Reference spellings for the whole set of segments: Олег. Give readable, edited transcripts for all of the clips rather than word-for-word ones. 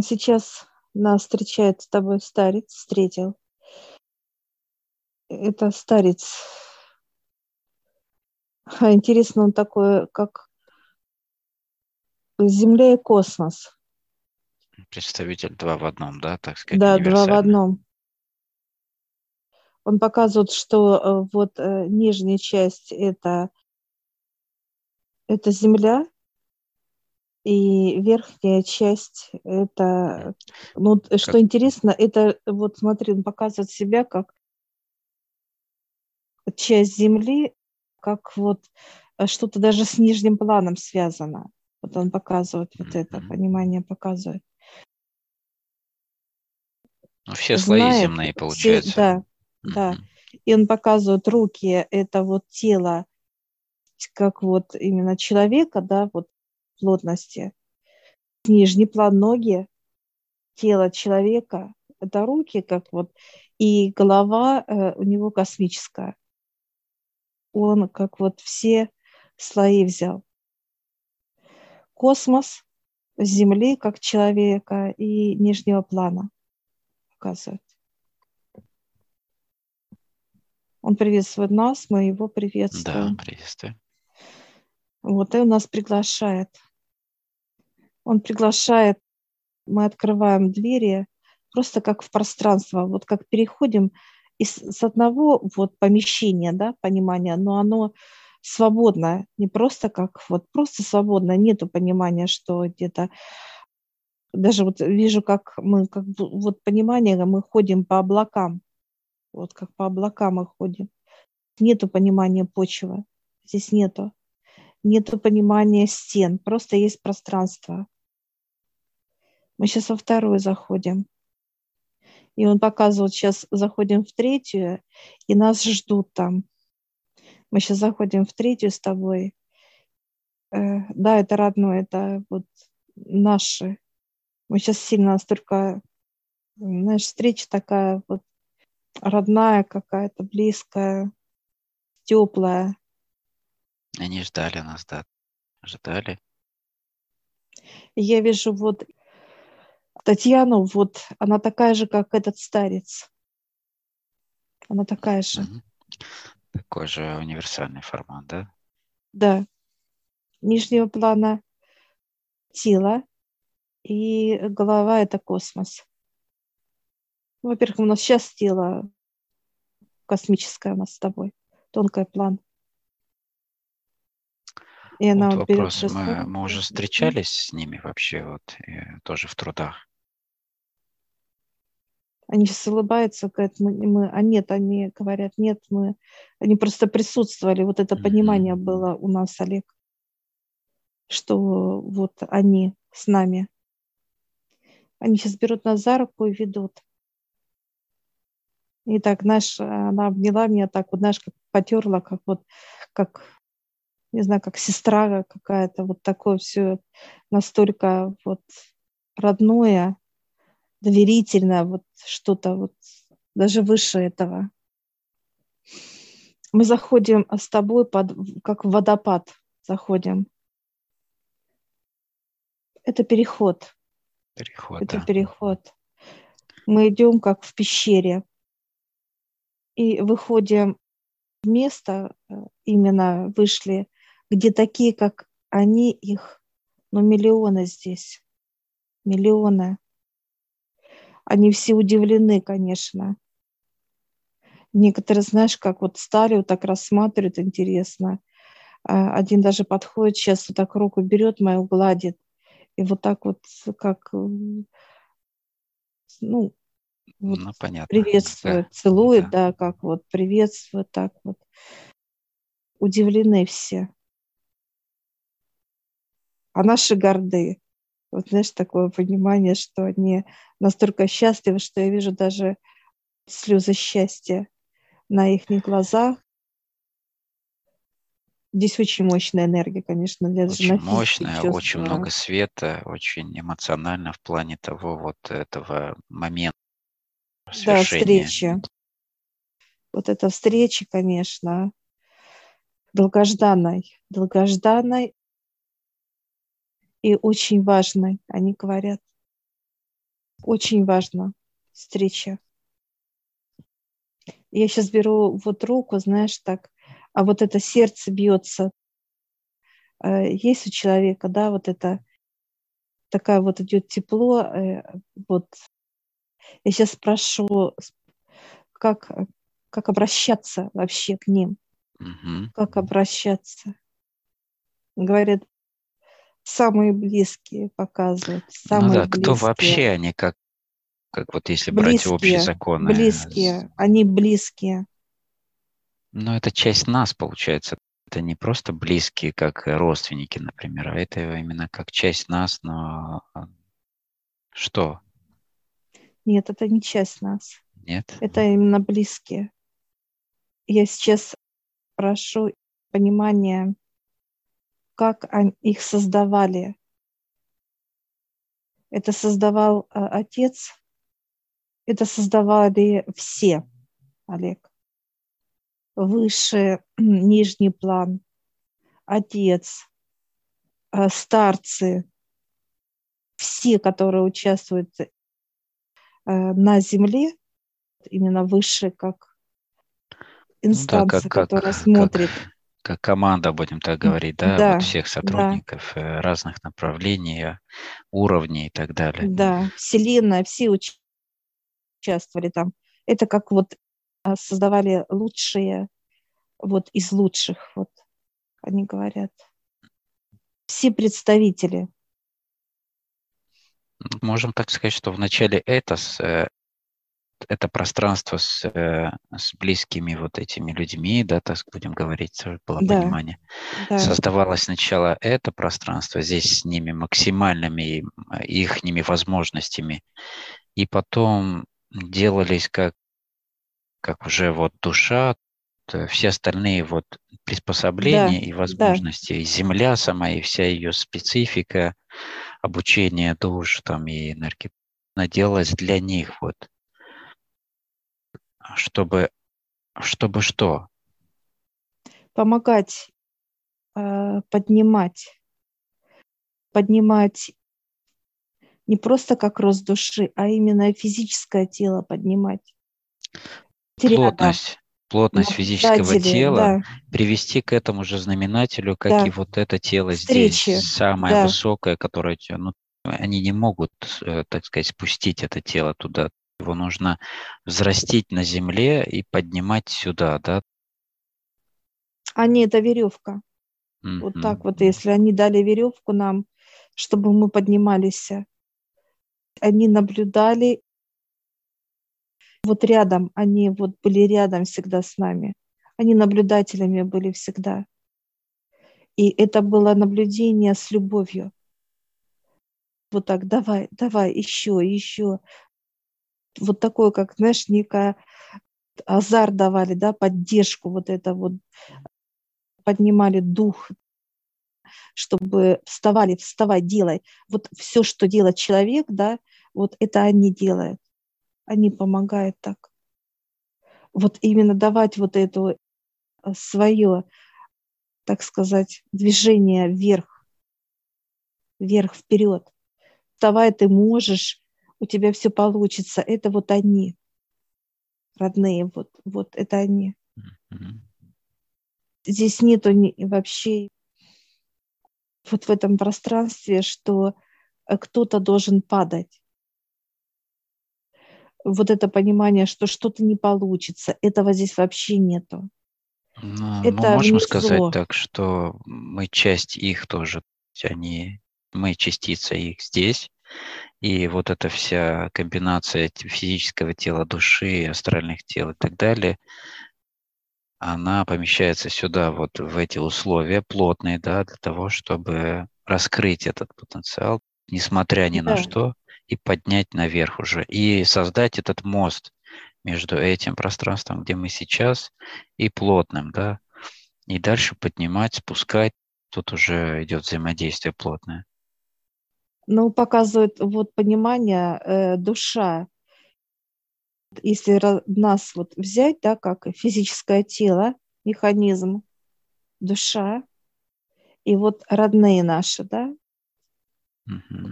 Сейчас нас встречает с тобой старец, встретил. Это старец. Интересно, он такой, как Земля и космос. Представитель два в одном, да, так сказать? Да, два в одном. Он показывает, что вот нижняя часть это Земля, и верхняя часть это... Ну, как... Что интересно, это вот смотри, он показывает себя как часть Земли, как вот что-то даже с нижним планом связано. Вот он показывает вот это, понимание показывает. Ну, все слои земные, получается. Все, да, да. И он показывает руки, это вот тело, как вот именно человека, да, вот плотности. Нижний план ноги, тело человека, это руки, как вот, и голова у него космическая. Он как вот все слои взял. Космос, Земли, как человека, и нижнего плана показывает. Он приветствует нас, мы его приветствуем. Да, приветствуем. Вот, и он нас приглашает. Он приглашает, мы открываем двери, просто как в пространство, вот как переходим из с одного вот помещения, да, понимания, но оно свободно, не просто как вот, просто свободно, нету понимания, что где-то, даже вот вижу, как мы, как вот понимание, мы ходим по облакам, вот как по облакам мы ходим, нету понимания почвы, здесь нету понимания стен, просто есть пространство. Мы сейчас во вторую заходим, и он показывает, сейчас заходим в третью, и нас ждут там. Мы сейчас заходим в третью с тобой. Да, это родное, это вот наши. Мы сейчас сильно настолько, знаешь, встреча такая вот родная какая-то, близкая, теплая. Они ждали нас, да, ждали. Я вижу вот Татьяну, вот она такая же, как этот старец. Она такая же. Такой же универсальный формат, да? Да. Нижнего плана тело и голова – это космос. Во-первых, у нас сейчас тело космическое у нас с тобой, тонкий план. И вот она вопрос, мы уже встречались с ними вообще, вот, тоже в трудах? Они сейчас улыбаются, говорят, они говорят, нет, мы, они просто присутствовали, вот это понимание было у нас, Олег, что вот они с нами. Они сейчас берут нас за руку и ведут. И так, знаешь, она обняла меня так, вот, знаешь, как потерла, как вот, как, не знаю, как сестра какая-то, вот такое все настолько вот родное, доверительно, вот что-то вот даже выше этого. Мы заходим с тобой под, как в водопад заходим. Это переход. Переход. Мы идем как в пещере и выходим в место, именно вышли, где такие, как они, их, ну, миллионы здесь, миллионы. Они все удивлены, конечно. Некоторые, знаешь, как вот стали, вот так рассматривают, интересно. Один даже подходит, сейчас вот так руку берет мою, гладит. И вот так вот как, ну, вот понятно, приветствует, да, целует, да. Да, как вот приветствует, так вот. Удивлены все. А наши горды. Вот, знаешь, такое понимание, что они настолько счастливы, что я вижу даже слезы счастья на их глазах. Здесь очень мощная энергия, конечно, для женщин. Очень мощная, чувства. Очень много света, очень эмоционально в плане того вот этого момента свершения. Да, встречи. Вот эта встреча, конечно, долгожданной. И очень важной, они говорят. Очень важна встреча. Я сейчас беру вот руку, знаешь, так, а вот это сердце бьется. Есть у человека, да, вот это, такая вот идет тепло. Вот. Я сейчас спрошу, как обращаться вообще к ним? Угу. Как обращаться? Говорят, самые близкие показывают. Самые близкие. Кто вообще они, как вот если близкие, брать общие законы? Близкие, они близкие. Но это часть нас, получается. Это не просто близкие, как родственники, например, а это именно как часть нас, но что? Нет, это не часть нас. Нет? Это именно близкие. Я сейчас прошу понимания, как они их создавали. Это создавал отец, это создавали все, Олег. Выше, нижний план, отец, старцы, все, которые участвуют на земле, именно выше, как инстанция, которая смотрит. Как команда, будем так говорить, да? Вот всех сотрудников разных направлений, уровней и так далее. Да, вселенная, все участвовали там. Это как вот создавали лучшие вот из лучших, вот они говорят. Все представители. Можем так сказать, что вначале это пространство с близкими вот этими людьми, да, так будем говорить, было понимание. Да. Создавалось сначала это пространство здесь с ними максимальными ихними возможностями, и потом делались как уже вот душа, все остальные вот приспособления и возможности, и земля сама, и вся ее специфика, обучение душ там и энергии, делалось для них вот, чтобы что? Помогать, поднимать не просто как рост души, а именно физическое тело поднимать. Плотность физического тела, привести к этому же знаменателю, как и вот это тело здесь, самое высокое, которое... Ну, они не могут, так сказать, спустить это тело туда. Его нужно взрастить на земле и поднимать сюда, да? Они — это веревка. Mm-hmm. Вот так вот, если они дали веревку нам, чтобы мы поднимались, они наблюдали. Вот рядом, они вот были рядом всегда с нами. Они наблюдателями были всегда. И это было наблюдение с любовью. Вот так, давай, еще. Вот такое, как, знаешь, некая азарт давали, да, поддержку вот это вот. Поднимали дух, чтобы вставай, делай. Вот все, что делает человек, да, вот это они делают. Они помогают так. Вот именно давать вот это свое, так сказать, движение вверх, вперед. Вставай, ты можешь, у тебя все получится. Это вот они, родные, вот это они. Mm-hmm. Здесь нету вообще вот в этом пространстве, что кто-то должен падать. Вот это понимание, что что-то не получится, этого здесь вообще нету. Но это мы можем сказать так, что мы часть их тоже, мы частица их здесь, и вот эта вся комбинация физического тела, души, астральных тел и так далее, она помещается сюда, вот в эти условия плотные, да, для того, чтобы раскрыть этот потенциал, несмотря ни на что, и поднять наверх уже, и создать этот мост между этим пространством, где мы сейчас, и плотным, да, и дальше поднимать, спускать, тут уже идет взаимодействие плотное. Ну, показывает вот понимание, душа, если нас вот взять, да, как физическое тело, механизм, душа, и вот родные наши, да, угу.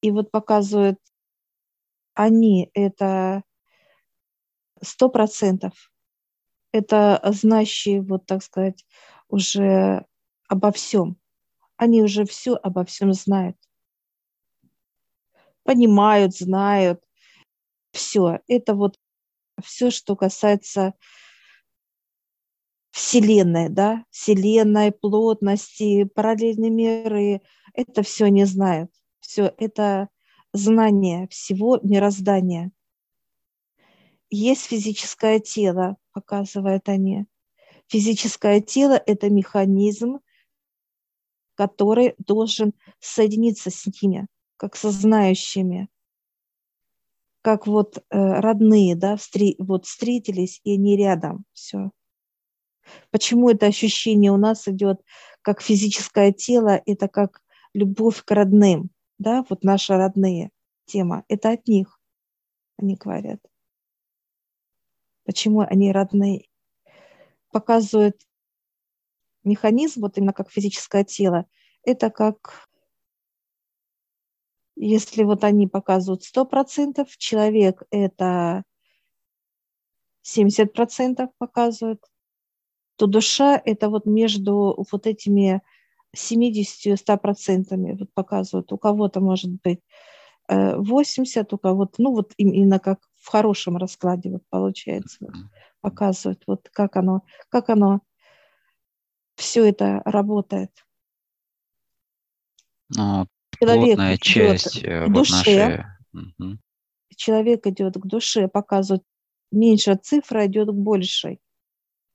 И вот показывает они – это 100%. Это знающие, вот так сказать, уже обо всем. Они уже все обо всем знают. Понимают, знают. Все. Это вот все, что касается Вселенной, да? Вселенной, плотности, параллельные миры. Это все они знают. Все это знание всего мироздания. Есть физическое тело, показывают они. Физическое тело – это механизм, который должен соединиться с ними, как со знающими, как вот родные, да, встретились, и они рядом. Все. Почему это ощущение у нас идет как физическое тело, это как любовь к родным, да, вот наши родные тема, это от них, они говорят. Почему они родные? Показывают механизм, вот именно как физическое тело, это как, если вот они показывают 100%, человек это 70% показывает, то душа это вот между вот этими 70-100% вот показывают. У кого-то может быть 80, у кого-то, ну вот именно как в хорошем раскладе вот получается, вот, показывают вот как оно все это работает. Ну, плотная часть идет вот душе, нашей. Человек идет к душе, показывает, меньше цифра идет к большей,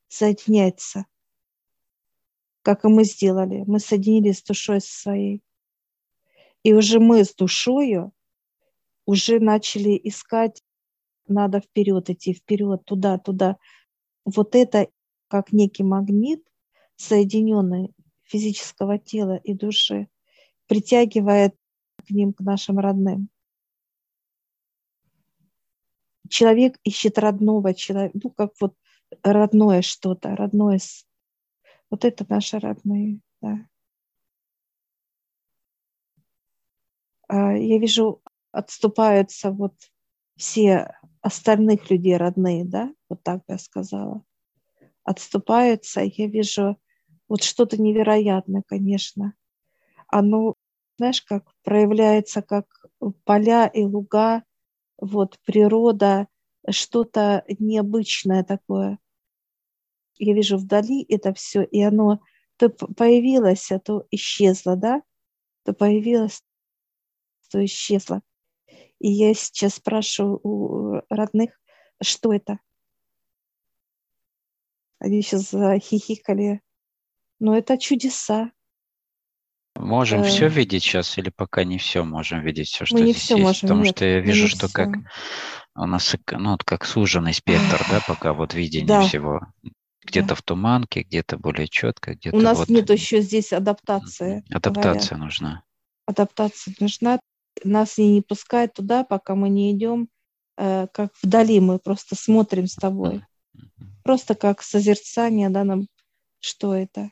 соединяется, как и мы сделали. Мы соединились с душой своей. И уже мы с душою уже начали искать, надо вперед идти, вперед, туда, туда. Вот это как некий магнит, соединенный физического тела и души, притягивает к ним, к нашим родным. Человек ищет родного человека, ну как вот родное что-то, родное. Вот это наши родные, да. Я вижу, отступаются вот все остальных людей родные, да, вот так бы я сказала. Отступаются, я вижу, вот что-то невероятное, конечно. Оно, знаешь, как проявляется, как поля и луга, вот природа, что-то необычное такое. Я вижу вдали это все, и оно то появилось, а то исчезло, да? То появилось, то исчезло. И я сейчас спрашиваю у родных, что это? Они сейчас хихикали. Но это чудеса. Можем все видеть сейчас или пока не все можем видеть, все, что здесь все есть? Можем, потому нет, что я вижу, что все. Как у нас, ну, как суженный спектр, да, пока вот видение да. всего. Где-то да. в туманке, где-то более четко, где-то у нас вот... нет еще здесь адаптации. Адаптация говоря. Нужна. Адаптация нужна. Нас не пускают туда, пока мы не идем, как вдали мы просто смотрим с тобой. Mm-hmm. Просто как созерцание, да, нам что это.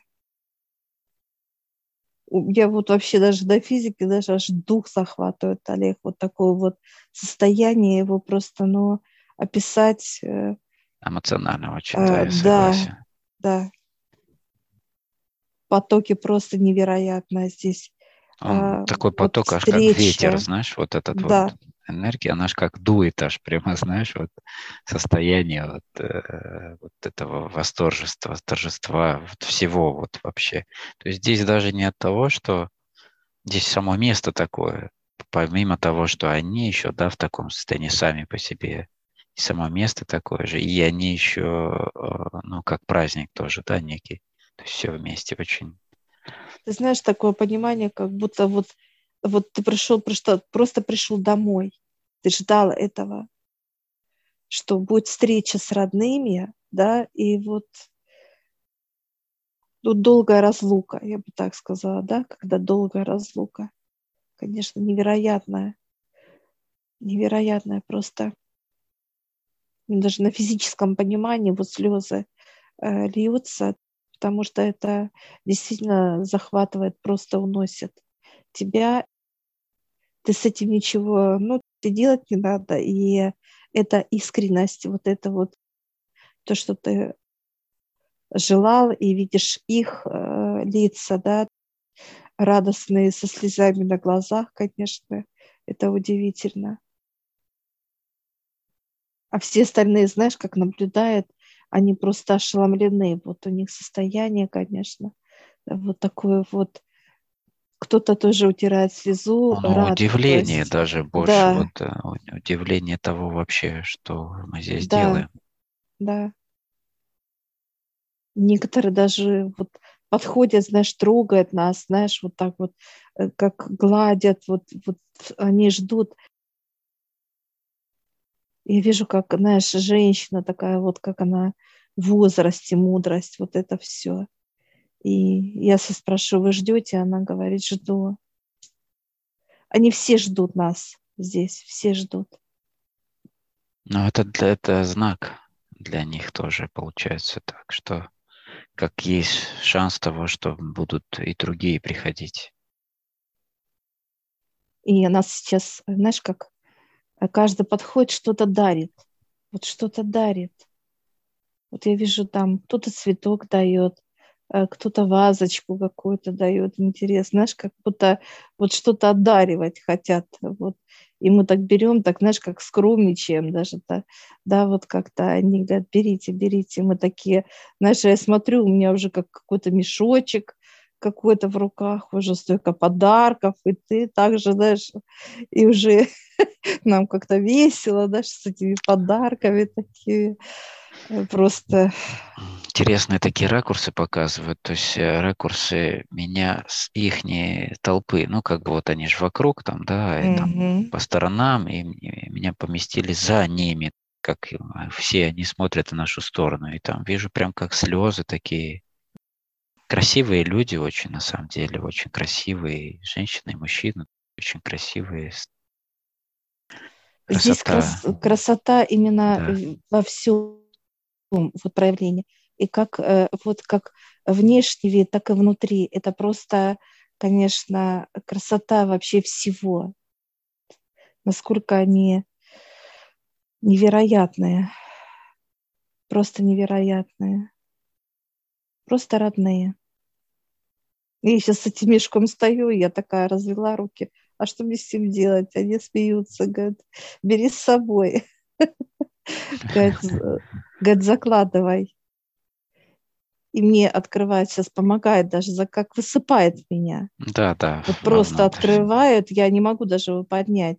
Я вот вообще даже до физики, даже аж дух захватывает, Олег, вот такое вот состояние его просто, ну, описать... Эмоционально очень, да, я согласен. Да, потоки просто невероятные здесь. Он такой поток, вот аж встреча. Как ветер, знаешь, вот этот да. вот энергия, она аж как дует, аж прямо, знаешь, вот состояние вот этого восторжества, торжества, вот всего вот вообще. То есть здесь даже не от того, что здесь само место такое, помимо того, что они еще, да, в таком состоянии сами по себе, и само место такое же, и они еще, ну, как праздник тоже, да, некий, то есть все вместе очень... Ты знаешь, такое понимание, как будто вот ты пришел, просто пришел домой, ты ждал этого, что будет встреча с родными, да, и вот ну, долгая разлука, я бы так сказала, да, когда долгая разлука, конечно, невероятная просто, даже на физическом понимании вот слезы льются, потому что это действительно захватывает, просто уносит тебя. ты с этим ничего, ты делать не надо. И это искренность, вот то, что ты желал, и видишь их лица, радостные, со слезами на глазах, конечно, это удивительно. А все остальные, знаешь, как наблюдают, они просто ошеломлены. Вот у них состояние, конечно, вот такое вот. Кто-то тоже утирает слезу. Удивление даже больше. Да. Вот, удивление того вообще, что мы здесь делаем. Да. Некоторые даже подходят, знаешь, трогают нас, знаешь, так как гладят, они ждут. Я вижу, как, знаешь, женщина такая, как она в возрасте, мудрость, это все. И я спрашиваю, вы ждете? Она говорит, жду. Они все ждут нас здесь, все ждут. Это знак для них тоже, получается, так что как есть шанс того, что будут и другие приходить. И она сейчас, знаешь, как каждый подходит, что-то дарит. Что-то дарит. Я вижу там, кто-то цветок дает, кто-то вазочку какую-то дает. Интересно, знаешь, как будто что-то одаривать хотят. И мы так берем, так, знаешь, как скромничаем даже-то. Как-то они говорят, берите, берите. Мы такие, знаешь, я смотрю, у меня уже как какой-то мешочек какой-то в руках, уже столько подарков, и ты также, знаешь, и уже нам как-то весело, да, с этими подарками такие просто. Интересные такие ракурсы показывают, то есть ракурсы меня с ихней толпы, они же вокруг там, и там по сторонам, и меня поместили за ними, как все они смотрят в нашу сторону, и там вижу прям как слезы такие. Красивые люди очень, на самом деле, очень красивые. Женщины и мужчины очень красивые. Красота. Здесь красота именно во всем проявлении. И как, как внешний вид, так и внутри. Это просто, конечно, красота вообще всего. Насколько они невероятные. Просто невероятные. Просто родные. Я сейчас с этим мешком стою, я такая развела руки. А что мне с ним делать? Они смеются, говорят, бери с собой. Говорят, закладывай. И мне открывает сейчас, помогает даже, как высыпает меня. Да. Просто открывает, я не могу даже его поднять.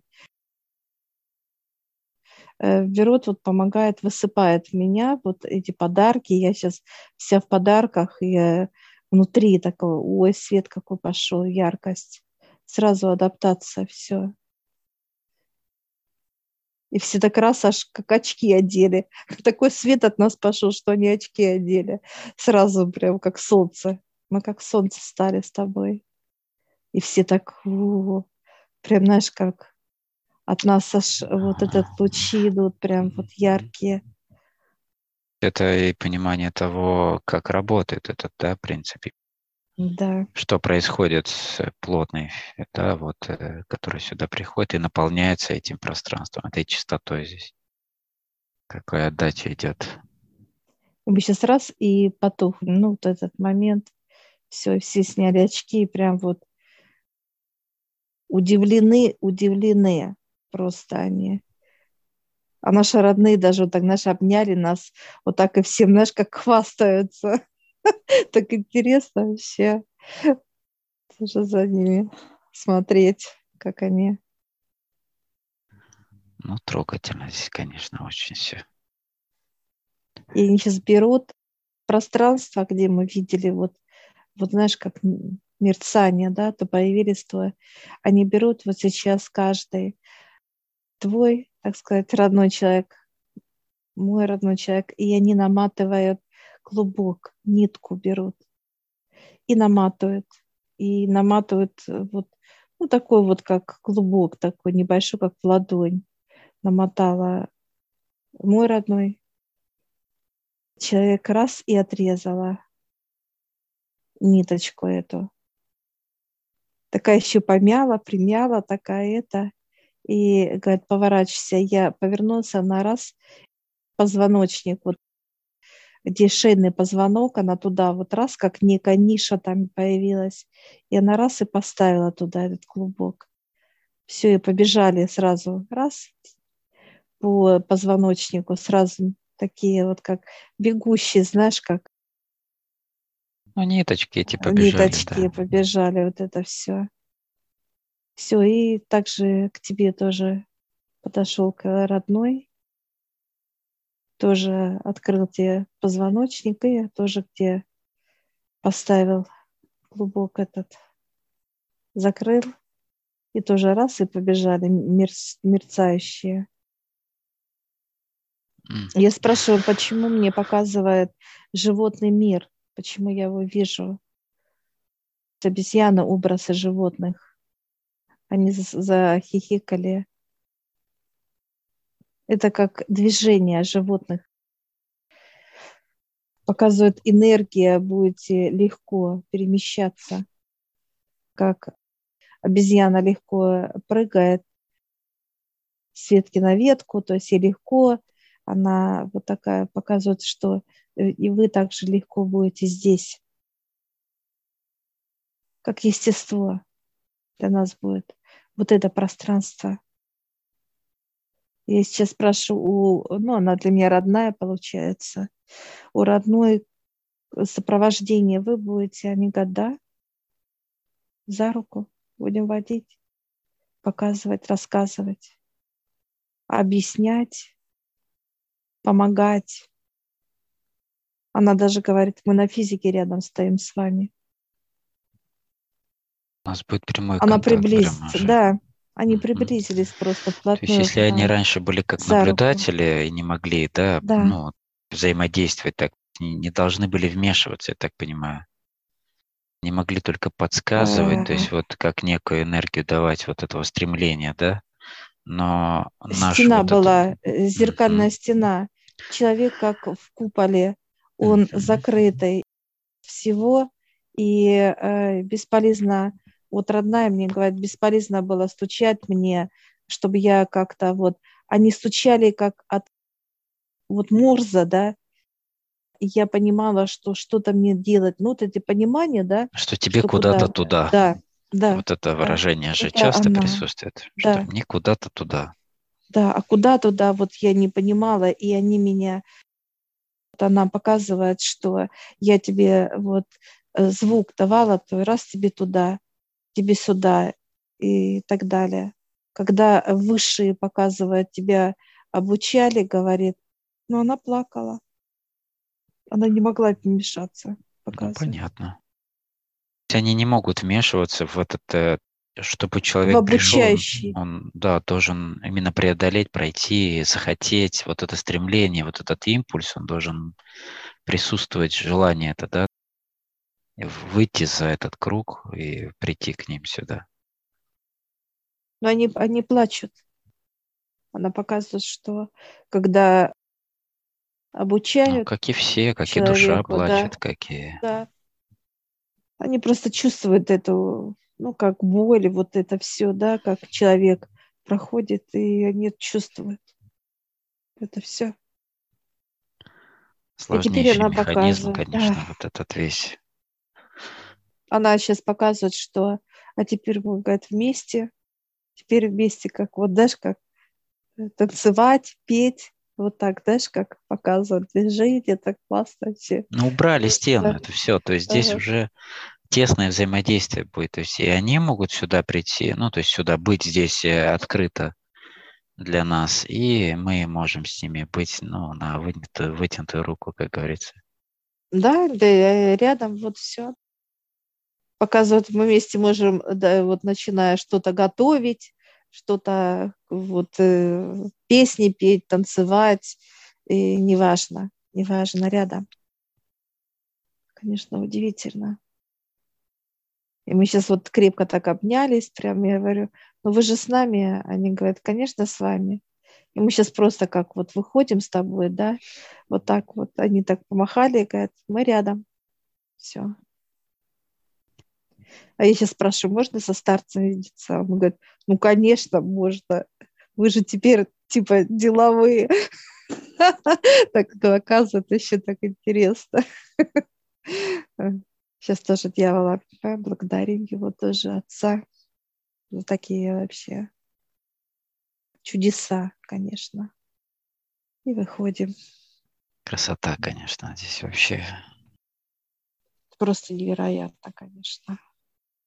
Берут, помогает, высыпает меня эти подарки. Я сейчас вся в подарках, и внутри такого, ой, свет какой пошел, яркость. Сразу адаптация, все. И все так раз аж как очки одели. Такой свет от нас пошел, что они очки одели. Сразу прям как солнце. Мы как солнце стали с тобой. И все так, прям, знаешь, как... От нас аж этот лучи идут прям яркие. Это и понимание того, как работает этот, принцип. Да. Что происходит с плотной, который сюда приходит и наполняется этим пространством, этой чистотой здесь. Какая отдача идет. Мы сейчас раз и потухли. Этот момент. Все сняли очки и прям удивлены. Просто они. А наши родные даже так, знаешь, обняли нас. Так и всем, знаешь, как хвастаются. Так интересно вообще. Тоже за ними смотреть, как они. Трогательно здесь, конечно, очень все. И они сейчас берут пространство, где мы видели знаешь, как мерцание, то появились твои. Они берут сейчас каждый твой, так сказать, родной человек, мой родной человек, и они наматывают клубок, нитку берут и наматывают. И наматывают такой как клубок, такой небольшой, как в ладонь. Намотала мой родной человек раз и отрезала ниточку эту. такая еще помяла, примяла, такая это. И, говорит, поворачивайся. Я повернулся на раз, позвоночник, вот где шейный позвонок, она туда вот раз, как некая ниша там появилась. И она раз и поставила туда этот клубок. Все, и побежали сразу раз по позвоночнику, сразу такие вот как бегущие, знаешь, как. Ну, ниточки эти побежали. Ниточки да. Побежали, вот это все. Все, и также к тебе тоже подошел родной, тоже открыл тебе позвоночник и тоже где поставил клубок этот, закрыл, и тоже раз, и побежали мерцающие. Я спрашиваю, почему мне показывает животный мир, почему я его вижу. Обезьяны, образы животных. Они захихикали. Это как движение животных. Показывает энергия, будете легко перемещаться. Как обезьяна легко прыгает с ветки на ветку, то есть ей легко. Она вот такая показывает, что и вы также легко будете здесь. Как естество для нас будет. Вот это пространство. Я сейчас спрашиваю, ну, она для меня родная, получается. У родной сопровождение вы будете? Они говорят, да. За руку будем водить, показывать, рассказывать, объяснять, помогать. Она даже говорит, мы на физике рядом стоим с вами. У нас будет прямой она контакт. Она приблизится, да. Они приблизились просто вплотную. То есть, если они раньше были как наблюдатели и не могли, да. Ну, взаимодействовать так, не должны были вмешиваться, я так понимаю. Не могли только подсказывать, то есть вот как некую энергию давать вот этого стремления, да? Но стена вот была, это... зеркальная стена. Человек как в куполе, он закрытый всего, и бесполезно. Вот родная мне говорит, бесполезно было стучать мне, чтобы я как-то вот... Они стучали как от вот Морзе, да? И я понимала, что что-то мне делать. Ну, вот эти понимания, да? Что тебе что куда-то туда. Да. Вот это выражение же часто присутствует. Да. Что мне куда-то туда. Да, а куда туда вот я не понимала, и они меня... Вот она показывает, что я тебе вот звук давала, то раз тебе туда... тебе сюда и так далее. Когда высшие показывают, тебя обучали, говорит, но она плакала. Она не могла вмешаться. Ну, понятно. Они не могут вмешиваться в этот, чтобы человек обучающий. Пришел. Он должен именно преодолеть, пройти, захотеть. Вот это стремление, вот этот импульс, он должен присутствовать, желание это, да? Выйти за этот круг и прийти к ним сюда. Но они плачут. Она показывает, что когда обучают... Ну, как и все, как человеку, и душа плачет, да, как и... Да. Они просто чувствуют эту, ну, как боль, вот это все, да, как человек проходит, и они чувствуют это все. Сложнейший механизм, конечно, вот этот весь... Она сейчас показывает, что а теперь мы, говорит, вместе, теперь вместе, как вот, знаешь, как танцевать, петь, вот так, знаешь, как показывают движение, так классно вообще. Ну, убрали стену, да. Это все, то есть здесь уже тесное взаимодействие будет, то есть и они могут сюда прийти, ну, то есть сюда быть здесь открыто для нас, и мы можем с ними быть, ну, на вытянутую руку, как говорится. Да, рядом вот все. Показывают, мы вместе можем, да, вот начиная что-то готовить, что-то вот песни петь, танцевать, и неважно, рядом. Конечно, удивительно. И мы сейчас вот крепко так обнялись, прям я говорю, ну вы же с нами, они говорят, конечно, с вами. И мы сейчас просто как вот выходим с тобой, да, вот так вот, они так помахали, говорят, мы рядом, все. А я сейчас спрашиваю, можно со старцем видеться? Он говорит, ну, конечно, можно. Вы же теперь, типа, деловые. Так, оказывается, еще так интересно. Сейчас тоже дьявола благодарим его, тоже отца. За такие вообще чудеса, конечно. И выходим. Красота, конечно, здесь вообще. Просто невероятно, конечно.